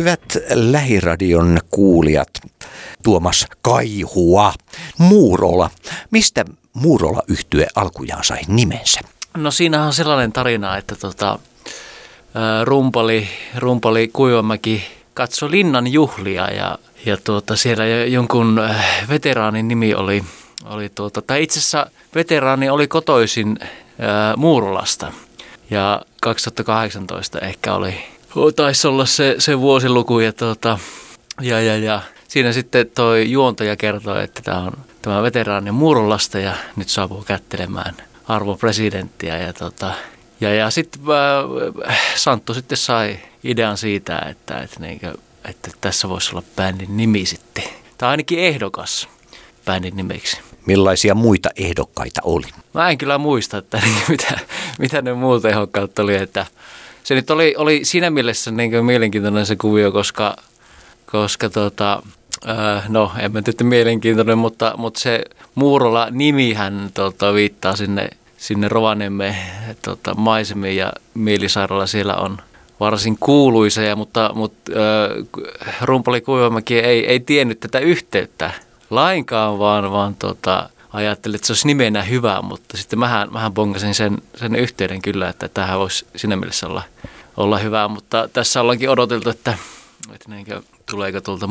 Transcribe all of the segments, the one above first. Hyvät Lähiradion kuulijat, Tuomas Kaihua, Muurola. Mistä Muurola-yhtye alkujaan sai nimensä? No siinä on sellainen tarina, että rumpali Kuivamäki katsoi linnan juhlia ja siellä jonkun veteraanin nimi oli, tai itse asiassa veteraani oli kotoisin Muurolasta ja 2018 ehkä taisi olla se vuosiluku ja siinä sitten toi juontaja kertoi, että tämä veteraani Muurolasta ja nyt saapuu kättelemään arvon presidenttiä ja sitten Santtu sitten sai idean siitä, että tässä voisi olla bändin nimi sitten, tai ainakin ehdokas bändin nimeksi. Millaisia muita ehdokkaita oli? Mä en kyllä muista, että mitä ne muut ehdokkaat oli, että se nyt oli siinä mielessä niin mielenkiintoinen se kuvio, koska en mä tiedä mielenkiintoinen, mutta se Muurola-nimihän viittaa sinne Rovaniemen maisemiin ja mielisairaala siellä on varsin kuuluisa, mutta rumpali Kuivamäki ei tiennyt tätä yhteyttä lainkaan, vaan ajattelin, että se olisi nimenä hyvä, mutta sitten mähän bongasin sen yhteyden kyllä, että tämähän voisi siinä mielessä olla hyvä, mutta tässä ollaankin odoteltu, että tuleeko tuolta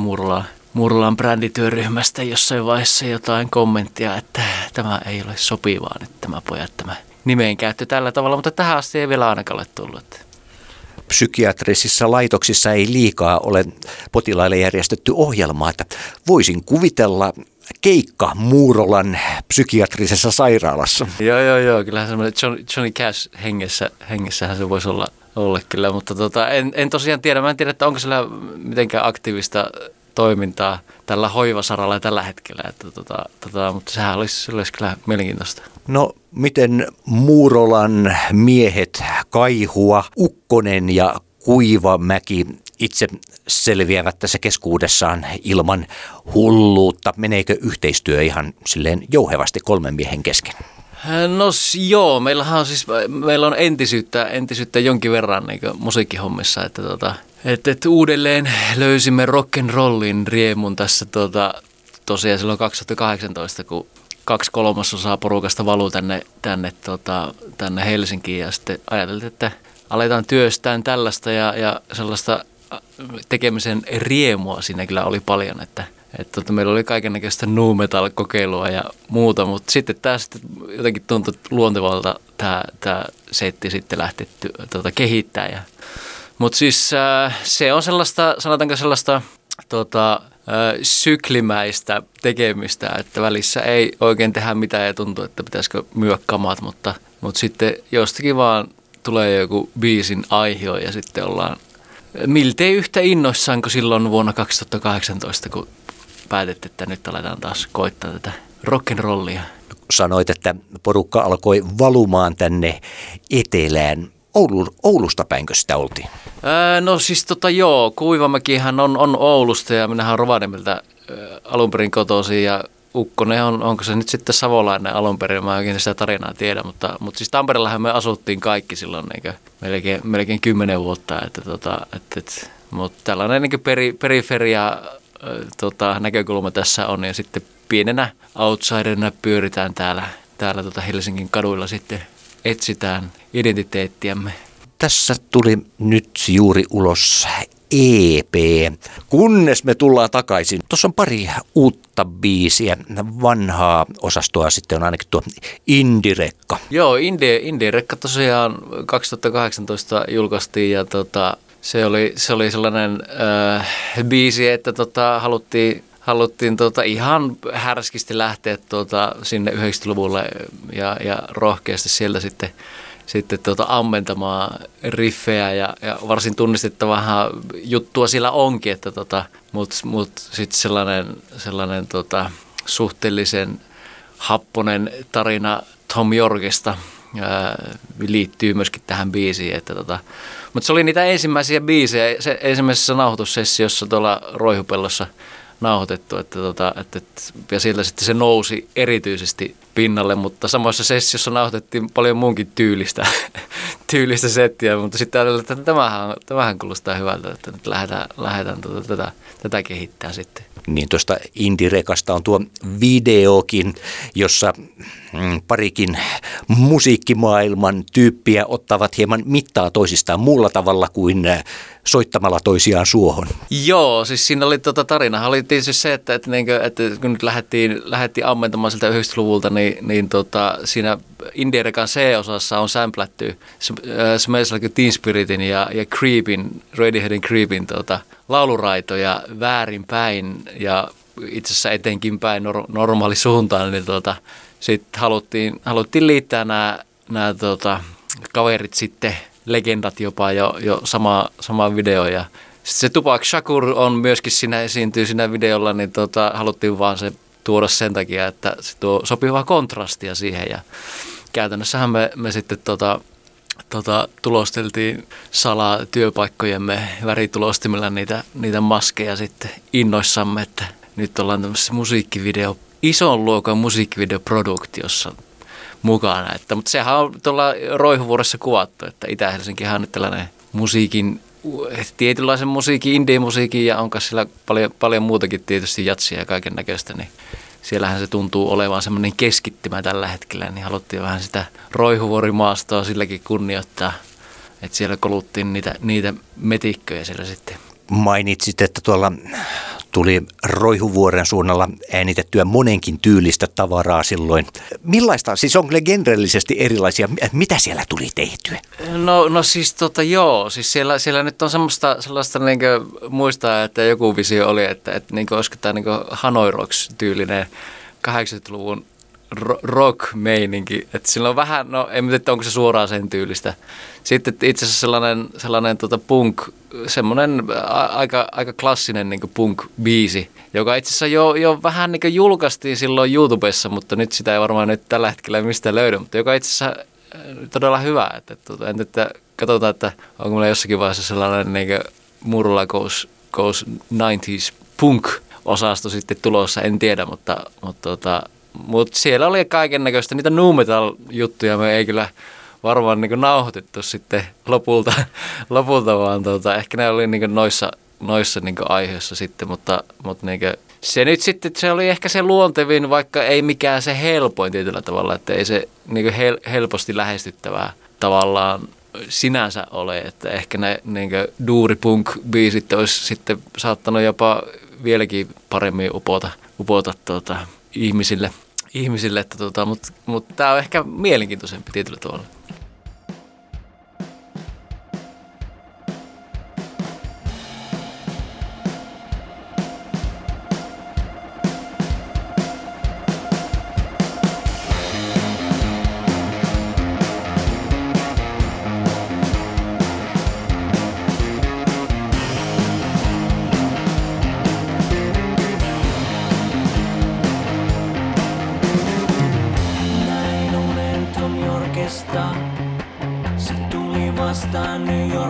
Muurolan brändityöryhmästä jossain vaiheessa jotain kommenttia, että tämä ei ole sopivaa nyt tämä nimeen käyttö tällä tavalla, mutta tähän asti ei vielä ainakaan ole tullut. Psykiatrisissa laitoksissa ei liikaa ole potilaille järjestetty ohjelmaa, että voisin kuvitella keikka Muurolan psykiatrisessa sairaalassa. Joo, kyllähän semmoinen Johnny Cash hengessähän se voisi olla kyllä, mutta en tosiaan tiedä. Mä en tiedä, että onko siellä mitenkään aktiivista toimintaa tällä hoivasaralla tällä hetkellä, mutta sehän olisi kyllä mielenkiintoista. No, miten Muurolan miehet Kaihua, Ukkonen ja Kuivamäki itse selviävät tässä keskuudessaan ilman hulluutta? Meneekö yhteistyö ihan silleen jouhevasti kolmen miehen kesken? No joo, meillä on entisyyttä jonkin verran niin musiikkihommissa, että uudelleen löysimme rock'n'rollin riemun tässä tosiaan silloin 2018, kun 2/3 porukasta valuu tänne Helsinkiin ja sitten ajateltiin, että aletaan työstään tällaista ja sellaista tekemisen riemua siinä kyllä oli paljon, että meillä oli kaikennäköistä nu metal kokeilua ja muuta, mutta sitten tämä sitten jotenkin tuntui luontevalta tämä setti sitten lähti kehittämään. Mutta siis se on sellaista syklimäistä tekemistä, että välissä ei oikein tehdä mitään ja tuntuu, että pitäisikö myyä kamat, mutta sitten jostakin vaan tulee joku biisin aihio ja sitten ollaan miltei yhtä innoissaan kuin silloin vuonna 2018, kun päätettiin, että nyt aletaan taas koittaa tätä rock'n'rollia. Sanoit, että porukka alkoi valumaan tänne etelään. Oulusta päinkö sitä oltiin? Joo, Kuivamäkihän on Oulusta ja minähän olen Rovaniemeltä alun perin kotoisin ja Ukkonen onko se nyt sitten savolainen alun perin, mä en oikein sitä tarinaa tiedä, mutta siis Tampereellahan me asuttiin kaikki silloin niin melkein 10 vuotta, mutta tällainen niin periferia näkökulma tässä on ja sitten pienenä outsiderina pyöritään täällä Helsingin kaduilla sitten. Etsitään identiteettiämme. Tässä tuli nyt juuri ulos EP, Kunnes me tullaan takaisin. Tuossa on pari uutta biisiä, vanhaa osastoa sitten on ainakin tuo Indierekka. Joo, Indierekka tosiaan 2018 julkaistiin ja se oli sellainen biisi, että haluttiin ihan härskisti lähteä sinne 90-luvulle ja rohkeasti sieltä sitten ammentamaan riffejä ja varsin tunnistettavaa juttua siellä onkin, että mut sit sellainen suhteellisen happonen tarina Tom Yorkista liittyy myöskin tähän biisiin, mutta se oli niitä ensimmäisiä biisejä ensimmäisessä nauhoitussessiossa tuolla Roihupellossa nauhoitettu. Ja sieltä sitten se nousi erityisesti pinnalle, mutta samassa sessiossa nauhoitettiin paljon muunkin tyylistä settiä, mutta sitten ajateltiin, että tämähän kuulostaa hyvältä, että nyt lähdetään tätä kehittämään sitten. Niin tuosta Indierekasta on tuo videokin, jossa parikin musiikkimaailman tyyppiä ottavat hieman mittaa toisistaan muulla tavalla kuin soittamalla toisiaan suohon. Joo, siis siinä oli tarina. Oli tietysti se, että kun nyt lähdettiin ammentamaan siltä 90-luvulta, niin siinä Indierekan C-osassa on sämplätty Smells Like Teen Spiritin ja Creepin, Radioheadin Creepin lauluraitoja väärinpäin ja itse asiassa etenkin päin normaali suuntaan, niin sitten haluttiin liittää nämä kaverit sitten, legendat jopa jo samaan videoon. Ja sitten se Tupac Shakur on myöskin esiintyy siinä videolla, niin haluttiin vaan se tuoda sen takia, että se tuo sopivaa kontrastia siihen. Ja käytännössähän me sitten tulosteltiin salaa työpaikkojemme väritulostimilla niitä maskeja sitten innoissamme, että nyt ollaan tämmöisessä ison luokan musiikkivideoproduktiossa mukana. Mutta sehän on tuolla Roihuvuoressa kuvattu, että Itä-Helsinkihän on nyt tällainen tietynlaisen musiikin, indie-musiikin ja onko siellä paljon muutakin tietysti jatsia ja kaiken näköistä, niin siellähän se tuntuu olevan semmoinen keskittymä tällä hetkellä, niin haluttiin vähän sitä Roihuvuorimaastoa silläkin kunnioittaa, että siellä koluttiin niitä metikköjä siellä sitten. Mainitsit, että tuolla tuli Roihuvuoren suunnalla äänitettyä monenkin tyylistä tavaraa silloin. Millaista, siis onko ne genrellisesti erilaisia? Mitä siellä tuli tehtyä? No siis siis siellä nyt on sellaista niin kuin muistaa, että joku visio oli, että niin kuin olisiko tämä niin kuin Hanoi Rocks -tyylinen 80-luvun rock-meininki. Että sillä on vähän, no en tiedä onko se suoraan sen tyylistä. Sitten itse asiassa sellainen punk, semmoinen aika klassinen niin kuin punk-biisi, joka itse asiassa jo vähän niin kuin julkaistiin silloin YouTubessa, mutta nyt sitä ei varmaan nyt tällä hetkellä mistään löydy, mutta joka itse asiassa todella hyvä. Että katsotaan, että onko meillä jossakin vaiheessa sellainen niin kuin Murula Goes 90s punk-osasto sitten tulossa, en tiedä, mutta siellä oli kaiken näköistä niitä nu metal-juttuja, me ei kyllä varmaan niin kuin nauhoitettu sitten lopulta vaan ehkä ne oli niin kuin noissa niin kuin aiheissa sitten, mutta niin kuin se nyt sitten se oli ehkä se luontevin, vaikka ei mikään se helpoin tietyllä tavalla, että ei se niin kuin helposti lähestyttävää tavallaan sinänsä ole, että ehkä ne niin kuin duuripunk-biisit olisi sitten saattanut jopa vieläkin paremmin upota ihmisille, mutta tämä on ehkä mielenkiintoisempi tietyllä tavalla. Million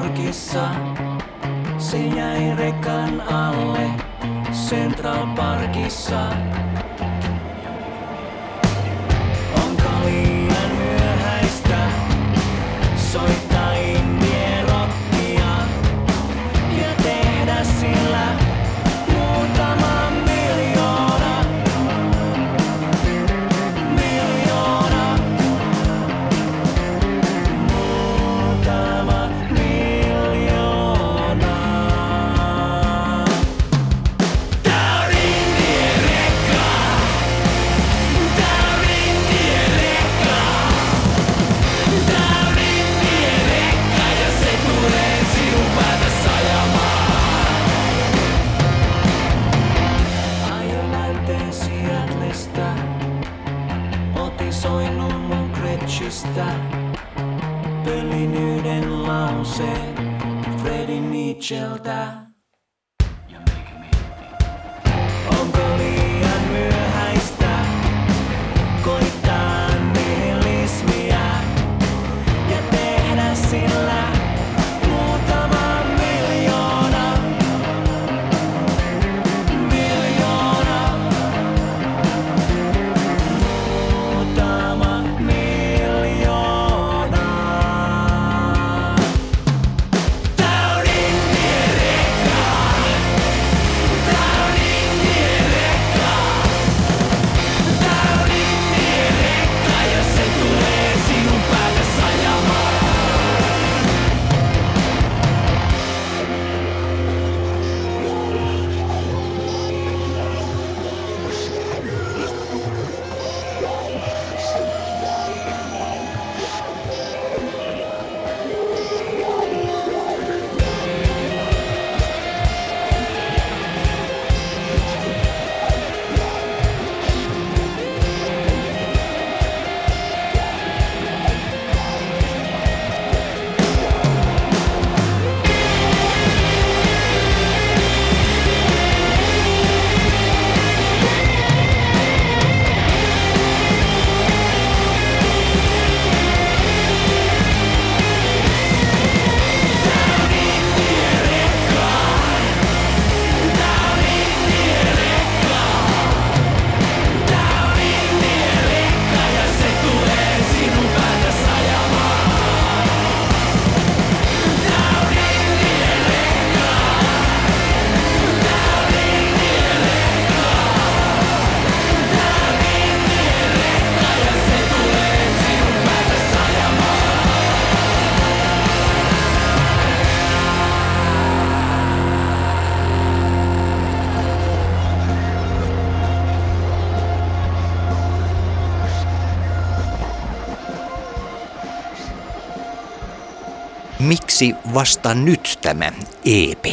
Miksi vasta nyt tämä EP?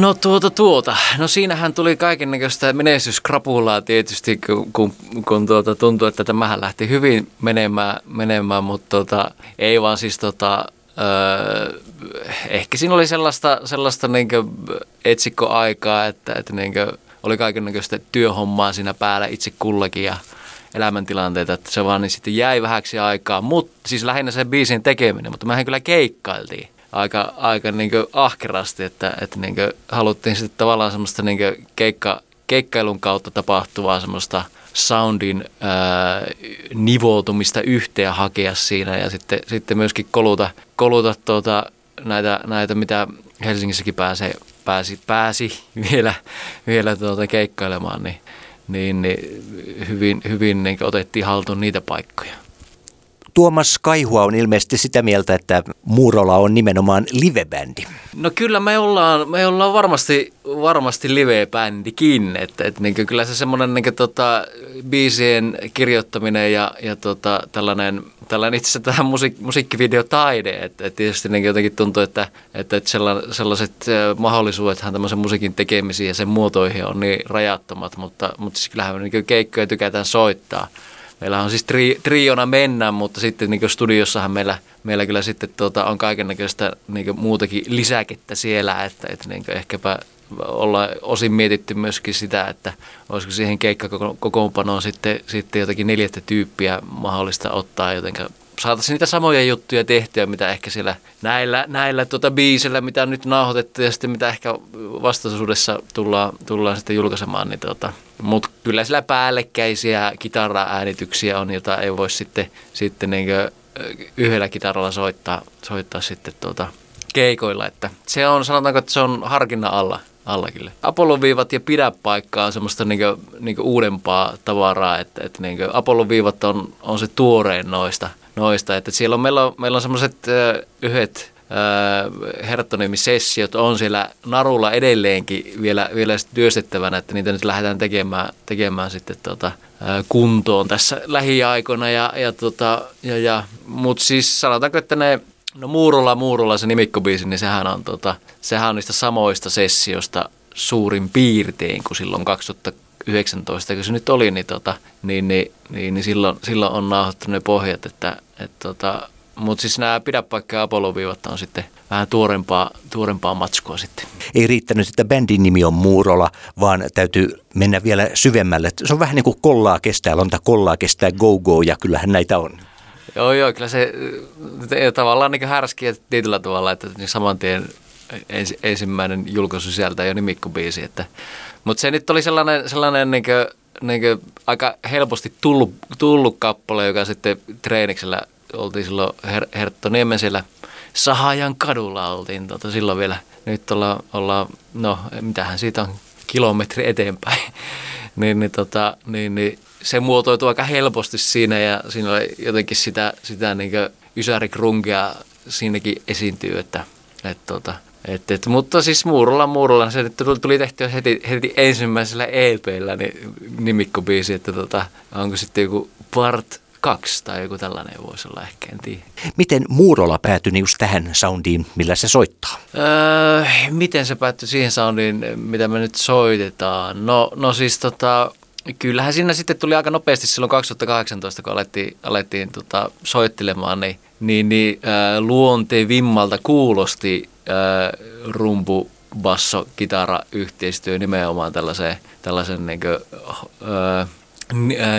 No No siinähän tuli kaikennäköistä menestyskrapulaa tietysti, kun tuntui, että tämähän lähti hyvin menemään, mutta ei vaan siis ehkä siinä oli sellaista niinkö etsikkoaikaa, että niinkö oli kaikennäköistä työhommaa siinä päällä itse kullakin ja elämäntilanteita, että se vaan niin sitten jäi vähäksi aikaa, mutta siis lähinnä se biisin tekeminen, mutta mehän kyllä keikkailtiin aika niin kuin ahkerasti, että niin kuin haluttiin sitten tavallaan semmoista niin kuin keikkailun kautta tapahtuvaa semmoista soundin nivoutumista yhteen hakea siinä ja sitten myöskin koluta näitä mitä Helsingissäkin pääsi vielä keikkailemaan, niin hyvin niin otettiin haltuun niitä paikkoja. Tuomas Kaihua on ilmeisesti sitä mieltä, että Muurola on nimenomaan livebändi. No kyllä me ollaan varmasti livebändikin, että niin kyllä se semmoinen niin biisien kirjoittaminen ja tällainen itse asiassa tähän musiikkivideotaide, että tietysti niin jotenkin tuntuu, että sellaiset mahdollisuudethan tämmöisen musiikin tekemisiin ja sen muotoihin on niin rajattomat, mutta siis kyllähän niin keikkoja tykätään soittaa. Meillä on siis triona mennään, mutta sitten niin studiossahan meillä kyllä sitten on kaikennäköistä niin muutakin lisäkettä siellä, että niin ehkäpä ollaan osin mietitty myöskin sitä, että olisiko siihen keikkakokoonpanoon sitten jotakin neljättä tyyppiä mahdollista ottaa, jotenka saataisiin niitä samoja juttuja tehtyä, mitä ehkä siellä näillä biisillä, mitä nyt nauhoitettu ja sitten mitä ehkä vastaisuudessa tullaan sitten julkaisemaan. Niin mutta kyllä sillä päällekkäisiä kitaraäänityksiä on, jota ei voi sitten niin yhdellä kitaralla soittaa sitten keikoilla. Että se on, sanotaanko, että se on harkinnan alla kyllä. Apollon viivat ja Pidä paikkaa on semmoista niin kuin uudempaa tavaraa, että niin kuin Apollon viivat on se tuorein noista, että siellä on meillä on semmoiset yhdet Herttoniemi-sessiot on siellä narulla edelleenkin vielä työstettävänä, että niitä nyt lähdetään tekemään sitten kuntoon tässä lähiaikoina ja mut siis sanotaanko, että ne Muurola se nimikkobiisi, niin sehän on niistä samoista sessioista suurin piirtein kuin silloin 2019, kun se nyt oli, niin silloin on nauhoittanut ne pohjat, että mutta siis nämä Pidä paikkaa ja Apollo-viivat on sitten vähän tuorempaa matskua sitten. Ei riittänyt, että bändin nimi on Muurola, vaan täytyy mennä vielä syvemmälle. Se on vähän niin kuin kollaa kestää, lonta kollaa kestää, go, ja kyllähän näitä on. Joo, kyllä se tavallaan niin härskiä tietyllä tavalla, että saman tien ensimmäinen julkaisu sieltä ei ole nimikkobiisi. Mutta se nyt oli sellainen niin kuin aika helposti tullut kappale, joka sitten treeniksellä oltiin silloin Herttoniemen siellä Sahajan kadulla oltiin silloin vielä. Nyt ollaan mitähän siitä on, kilometri eteenpäin. niin se muotoituu aika helposti siinä ja siinä oli jotenkin sitä niin kuin ysärikrunkia siinäkin esiintyy, että mutta siis Muurola se tuli tehtyä heti ensimmäisellä EP:llä niin nimikkobiisi, että onko sitten joku part 2 tai joku tällainen voisi olla, ehkä en tiedä. Miten Muurola päätyi just tähän soundiin, millä se soittaa? Miten se päättyi siihen soundiin, mitä me nyt soitetaan? No siis kyllähän siinä sitten tuli aika nopeasti silloin 2018, kun alettiin soittelemaan, niin luontevimmalta kuulosti rumpu, basso, kitara, yhteistyö nimenomaan tällaisen niin kuin,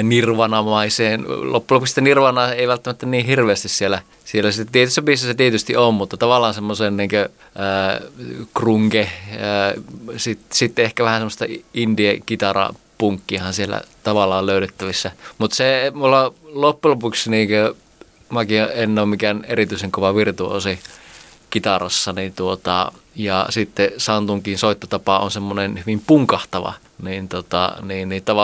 nirvanamaiseen. Loppujen lopuksi sitä Nirvanaa ei välttämättä niin hirveästi siellä sitten tietyssä biisissä se tietysti on, mutta tavallaan semmoisen niin kuin, krunge, sitten ehkä vähän semmoista indie-kitara, punkkihan siellä tavallaan löydettävissä. Mutta se mulla loppujen lopuksi, niin mäkin en ole mikään erityisen kova virtuoosi kitarassa, niin ja sitten Santunkin soittotapa on semmoinen hyvin punkahtava, niin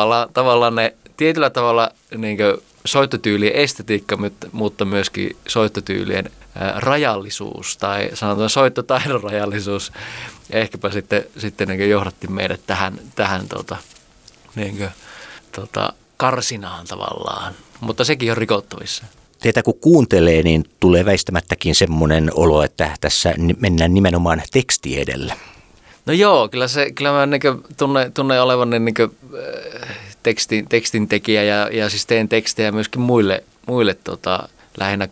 tavallaan ne tietyllä tavalla niin soittotyylien estetiikka, mutta myöskin soittotyylien rajallisuus tai sanotaan soittotaidon rajallisuus ehkäpä sitten niin johdatti meidät tähän karsinaan tavallaan, mutta sekin on rikottavissa. Teitä kun kuuntelee, niin tulee väistämättäkin semmoinen olo, että tässä mennään nimenomaan teksti edellä. No joo, kyllä mä niin kuin tunnen olevan niin kuin tekstin tekijä ja siis teen tekstejä myöskin muille lähinnä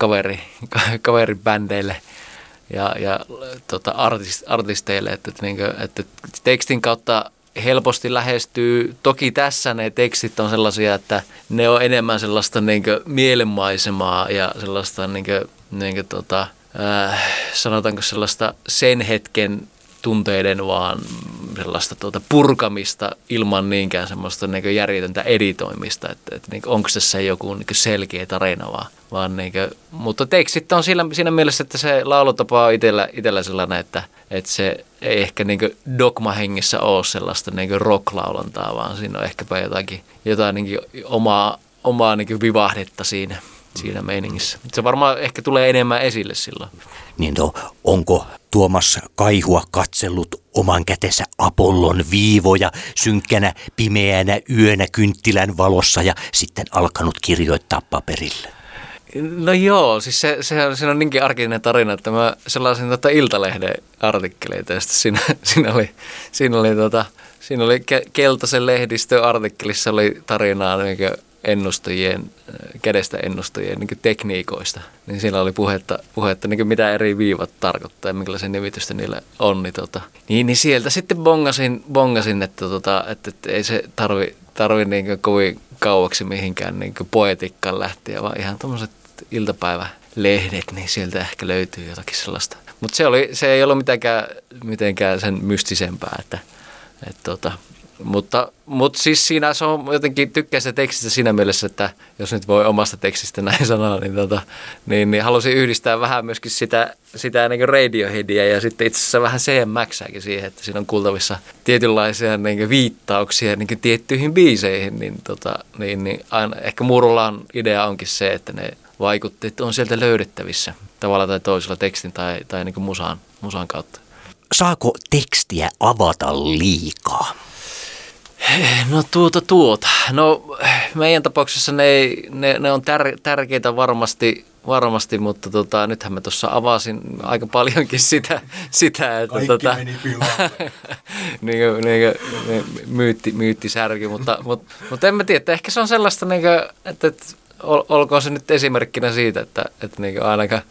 kaveribändeille ja artisteille, että tekstin kautta helposti lähestyy. Toki tässä ne tekstit on sellaisia, että ne on enemmän sellaista niin kuin mielenmaisemaa ja sellaista sanotaanko sellaista sen hetken tunteiden vaan sellaista purkamista ilman niinkään semmoista niin järjetöntä editoimista, että niin onko tässä joku niin selkeä tarina vaan niin kuin, mutta tekstit on siinä mielessä, että se laulutapa on itsellä sellainen, että se ei ehkä niin dogmahengissä ole sellaista niin rocklaulantaa, vaan siinä on ehkäpä jotain niin omaa niin vivahdetta siinä meiningissä. Se varmaan ehkä tulee enemmän esille silloin. Niin onko Tuomas Kaihua katsellut oman kätensä Apollon viivoja synkkänä pimeänä yönä kynttilän valossa ja sitten alkanut kirjoittaa paperille? No joo, siis se on niinkin arkinen tarina, että mä sellaisin Iltalehden artikkeleita ja sitten siinä oli Keltaisen lehdistön artikkelissa oli tarinaa kädestä ennustajien niin tekniikoista, niin siellä oli puhetta niin mitä eri viivat tarkoittaa ja minkälaisia nimitystä niillä on. Niin sieltä sitten bongasin että ei se tarvi niin kovin kauaksi mihinkään niin poetikkaan lähteä, vaan ihan tuommoiset iltapäivälehdet, niin sieltä ehkä löytyy jotakin sellaista. Mutta se ei ollut mitenkään sen mystisempää, että Mutta siis siinä se on jotenkin tykkää sitä tekstistä siinä mielessä, että jos nyt voi omasta tekstistä näin sanoa, niin halusin yhdistää vähän myöskin sitä niin kuin Radioheadia ja sitten itse asiassa vähän CMX:ääkin siihen, että siinä on kuultavissa tietynlaisia niin kuin viittauksia niin kuin tiettyihin biiseihin, niin aina, ehkä Murulan idea onkin se, että ne vaikutteet on sieltä löydettävissä tavalla tai toisella tekstin tai niin kuin musan kautta. Saako tekstiä avata liikaa? No tuota. No meidän tapauksessa ne on tärkeitä varmasti, mutta nythän mä tuossa avasin aika paljonkin sitä että kaikki meni niin myyttisärki, mutta en mä tiedä, että ehkä se on sellaista niin kuin, että olkoon se nyt esimerkkinä siitä, että niin ainakaan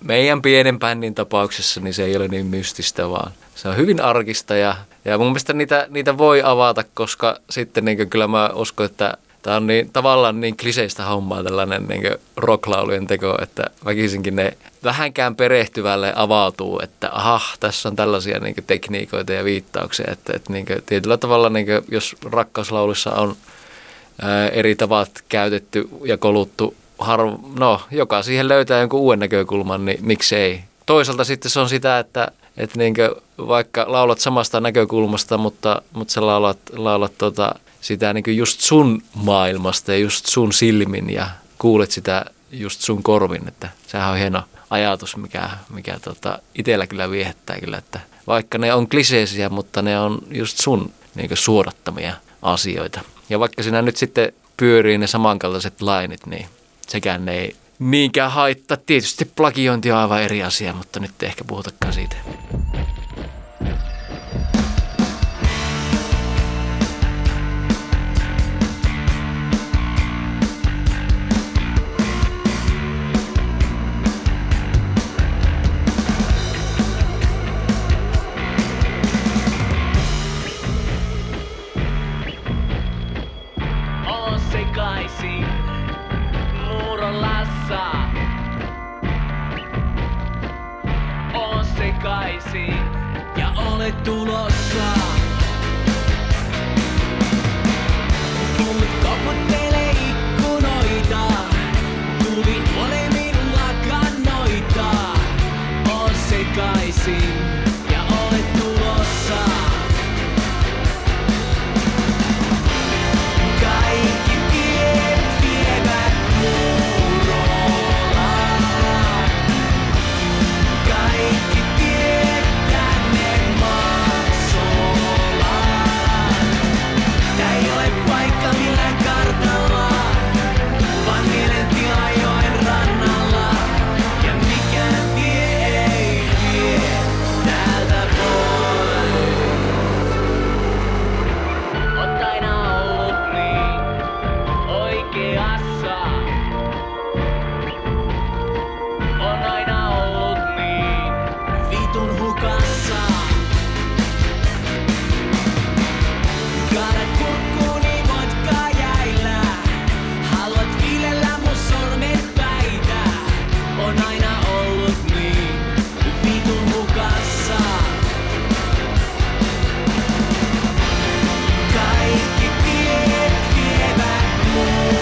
meidän pienen bändin tapauksessa niin se ei ole niin mystistä, vaan se on hyvin arkista ja mun mielestä niitä voi avata, koska sitten niin kyllä mä uskon, että tämä on tavallaan niin kliseistä hommaa tällainen niin rocklaulujen teko, että väkisinkin ne vähänkään perehtyvälle avautuu, että aha, tässä on tällaisia niin tekniikoita ja viittauksia, että niin tietyllä tavalla niin jos rakkauslaulussa on eri tavat käytetty ja koluttu, joka siihen löytää jonkun uuden näkökulman, niin miksei. Toisaalta sitten se on sitä, että niinkö, vaikka laulat samasta näkökulmasta, mutta sä laulat sitä niinkö just sun maailmasta ja just sun silmin ja kuulet sitä just sun korvin. Että sehän on hieno ajatus, mikä itsellä kyllä viehättää kyllä, että vaikka ne on kliseisiä, mutta ne on just sun niinkö suodattamia asioita. Ja vaikka sinä nyt sitten pyörii ne samankaltaiset lainit, niin sekään ei niinkään haittaa. Tietysti plagiointi on aivan eri asia, mutta nyt ei ehkä puhutakaan siitä. saa. On aina ollut niin vitun hukassa. Kaadat kurkkuuni vodkaa jäillä. Haluat viilellä mun sormet päitä. On aina ollut niin vitun hukassa. Kaikki tiet vievät muu.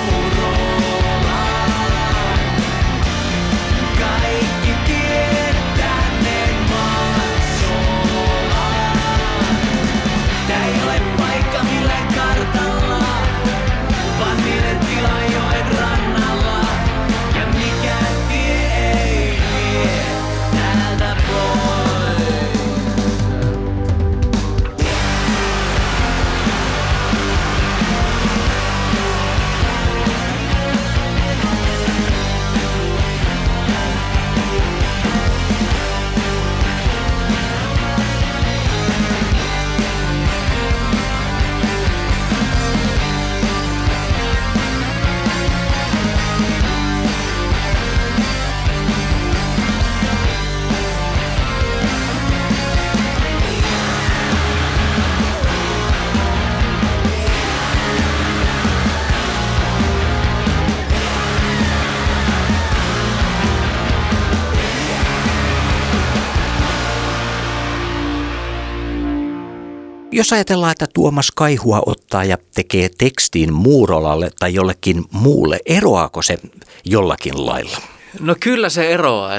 Jos ajatellaan, että Tuomas Kaihua ottaa ja tekee tekstin Muurolalle tai jollekin muulle, eroaako se jollakin lailla? No kyllä se eroaa,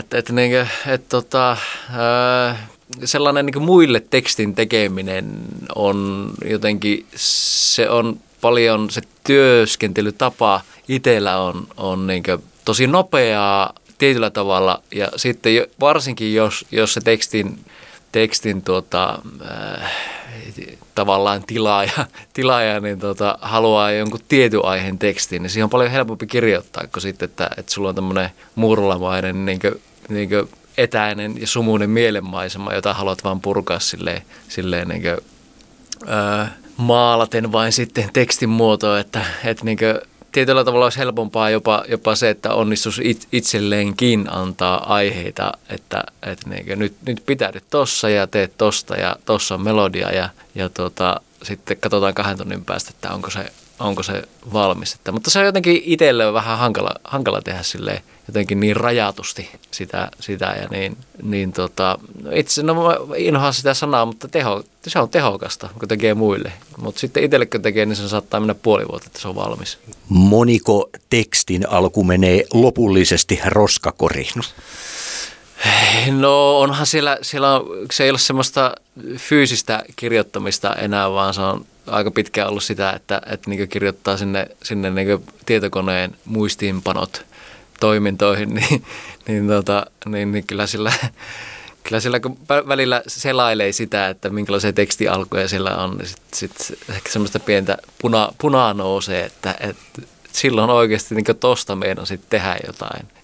sellainen niin muille tekstin tekeminen on jotenkin, se on paljon, se työskentelytapa itsellä on niin tosi nopeaa tietyllä tavalla ja sitten varsinkin jos se tekstin tavallaan tilaaja niin haluaa jonkun tietyn aiheen tekstin, niin siihen on paljon helpompi kirjoittaa kuin sitten, että sulla on tämmöinen muurolamainen niin kuin etäinen ja sumuinen mielenmaisema, jota haluat vaan purkaa silleen niin kuin, maalaten vain sitten tekstin muotoa, että niin kuin, tietyllä tavalla olisi helpompaa jopa se, että onnistus itselleenkin antaa aiheita, että niin, nyt pitäydy tossa ja teet tosta ja tossa on melodia ja sitten katsotaan 2 tunnin päästä, että onko se valmis. Mutta se on jotenkin itselle vähän hankala tehdä silleen jotenkin niin rajatusti sitä ja niin itse inhoan sitä sanaa, mutta se on tehokasta, kun tekee muille. Mutta sitten itselle, kun tekee, niin se saattaa mennä 5 vuotta, että se on valmis. Moniko tekstin alku menee lopullisesti roskakoriin? No onhan siellä se ei ole semmoista fyysistä kirjoittamista enää, vaan se on aika pitkään ollut sitä, että niin kirjoittaa sinne niin tietokoneen muistiinpanot toimintoihin, niin kyllä sillä kun välillä selailee sitä, että minkälaisia tekstialkuja siellä on, niin sit ehkä semmoista pientä punaa nousee, että silloin oikeasti niin tosta meidän sitten tehdä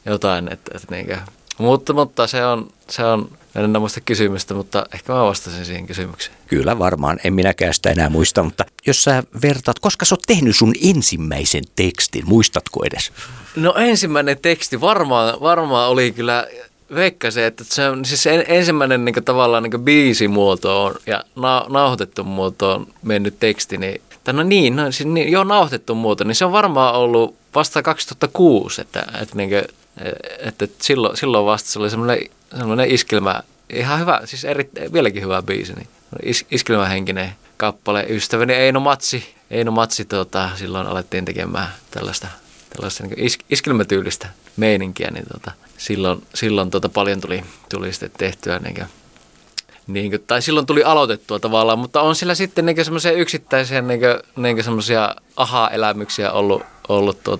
jotain että niin. Mutta se on en muista kysymystä, mutta ehkä mä vastasin siihen kysymykseen. Kyllä varmaan, en minäkään sitä enää muista, mutta jos sä vertaat, koska sä oot tehnyt sun ensimmäisen tekstin, muistatko edes? No ensimmäinen teksti varmaan oli kyllä, veikkasin, että se on siis ensimmäinen niin kuin, tavallaan niin kuin biisimuotoon ja nauhoitettu muotoon mennyt teksti, niin nauhoitettu muoto, niin se on varmaan ollut vasta 2006, että niin kuin, että silloin vasta se oli semmoinen iskelmä, ihan hyvä, siis vieläkin hyvä biisi, niin iskelmähenkinen kappale. Ystäväni Eino Matsi silloin alettiin tekemään tällaista niin iskelmätyylistä meininkiä, niin silloin paljon tuli sitten tehtyä niin kuin, tai silloin tuli aloitettua tavallaan, mutta on sillä sitten niin semmoisia yksittäisiä niin semmoisia aha-elämyksiä ollut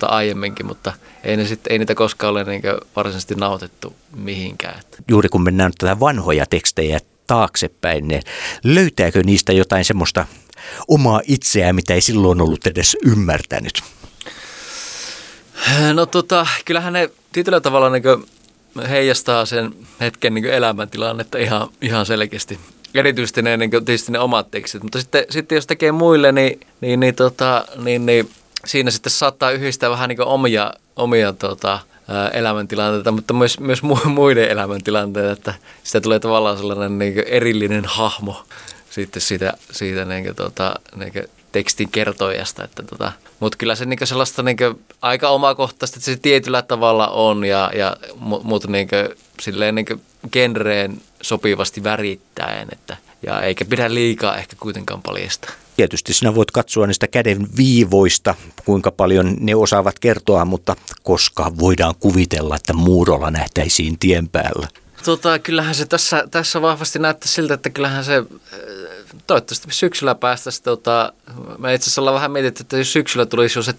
aiemminkin, mutta ei niitä koskaan ole niin varsinaisesti nautettu mihinkään. Juuri kun mennään tätä vanhoja tekstejä taaksepäin, niin löytääkö niistä jotain semmoista omaa itseään, mitä ei silloin ollut edes ymmärtänyt? No kyllähän ne tietyllä tavalla niin heijastaa sen hetken niin elämäntilannetta ihan selkeästi. Erityisesti ne omat tekstit, mutta sitten jos tekee muille, niin siinä sitten saattaa yhdistää vähän niin kuin omia elämäntilanteita, mutta myös muiden elämäntilanteita, että sitä tulee tavallaan sellainen niin kuin erillinen hahmo sitten siitä niin kuin, niin kuin tekstin kertojasta. Mutta kyllä se niinku sellaista niinku aika omakohtaista, että se tietyllä tavalla on, mutta niinku, silleen niinku genreen sopivasti värittäen, että, ja eikä pidä liikaa ehkä kuitenkaan paljastaa. Tietysti sinä voit katsoa niistä käden viivoista, kuinka paljon ne osaavat kertoa, mutta koska voidaan kuvitella, että muurolla nähtäisiin tien päällä. Kyllähän se tässä vahvasti näyttää siltä, että kyllähän se toivottavasti syksyllä päästäisiin. Me itse asiassa ollaan vähän mietitty, että jos syksyllä tulisi jo se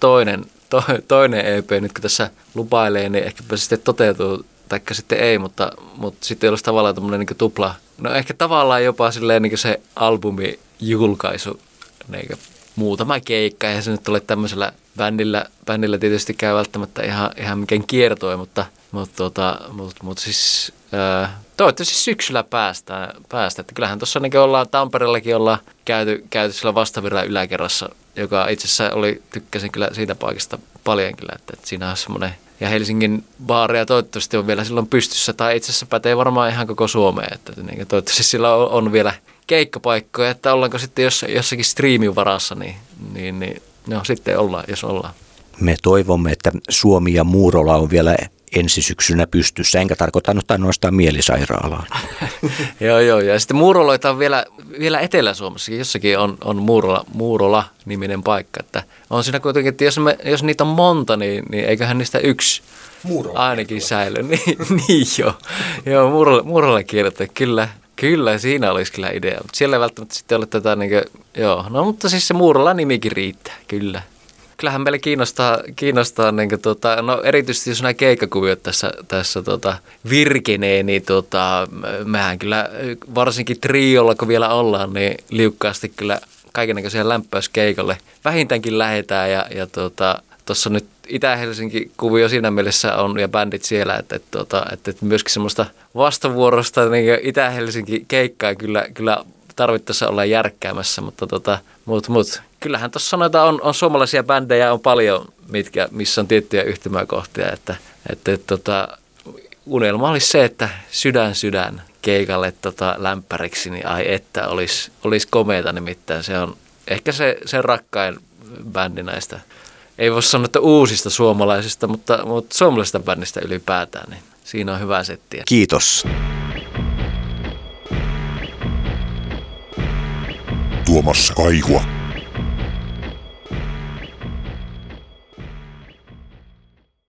toinen EP, nyt kun tässä lupailee, niin ehkäpä sitten toteutuu, taikka sitten ei, mutta sitten ei olisi tavallaan tuommoinen niin tupla. No ehkä tavallaan jopa silleen niin se albumi julkaisu, niin muutama keikka, eihän se nyt ole tämmöisellä bändillä tietysti käy välttämättä ihan mikään kiertoi, mutta siis toivottavasti syksyllä päästään. Että kyllähän tuossa niin ollaan Tampereellakin käyty sillä Vastavirran yläkerrassa, joka itse asiassa tykkäsin kyllä siitä paikasta paljon kyllä, että siinä on semmoinen, ja Helsingin baaria toivottavasti on vielä silloin pystyssä, tai itse asiassa pätee varmaan ihan koko Suomeen, että niin toivottavasti sillä on vielä keikkapaikkoja, että ollaanko sitten jossakin striimin varassa, niin no sitten ollaan, jos ollaan. Me toivomme, että Suomi ja Muurola on vielä ensi syksynä pystyssä, enkä tarkoittanut ainoastaan mielisairaalaan. Joo, ja sitten Muuroloita on vielä Etelä-Suomessakin, jossakin on Muurola-niminen paikka, että on siinä kuitenkin, että jos niitä on monta, niin eiköhän niistä yksi Muurola ainakin säily. Niin joo, Muurola kiertää, kyllä. Kyllä, siinä olisi kyllä idea, mutta siellä ei välttämättä sitten ole tätä niin kuin, joo, no mutta siis se Muurola-nimikin riittää, kyllä. Kyllähän meillä kiinnostaa niin kuin, no erityisesti jos nämä keikkakuviot tässä virkenee, niin mehän kyllä varsinkin triolla, kun vielä ollaan, niin liukkaasti kyllä kaikennäköisiä lämpöyskeikalle vähintäänkin lähetään ja tuossa nyt Itä-Helsinki kuvio siinä mielessä on ja bändit siellä, että myöskin semmoista vastavuorosta niin Itä-Helsinki keikkaa kyllä tarvittaessa olla järkkäämässä, mutta kyllähän tuossa sanotaan, on suomalaisia bändejä on paljon, missä on tiettyjä yhtymäkohtia, että unelma olisi se, että sydän keikalle lämpäriksi, niin ai että olisi komeita nimittäin, se on ehkä se rakkain bändi näistä. Ei voi sanoa, että uusista suomalaisista, mutta suomalaisista bändistä ylipäätään, niin siinä on hyvää settiä. Kiitos. Tuomas Kaihua.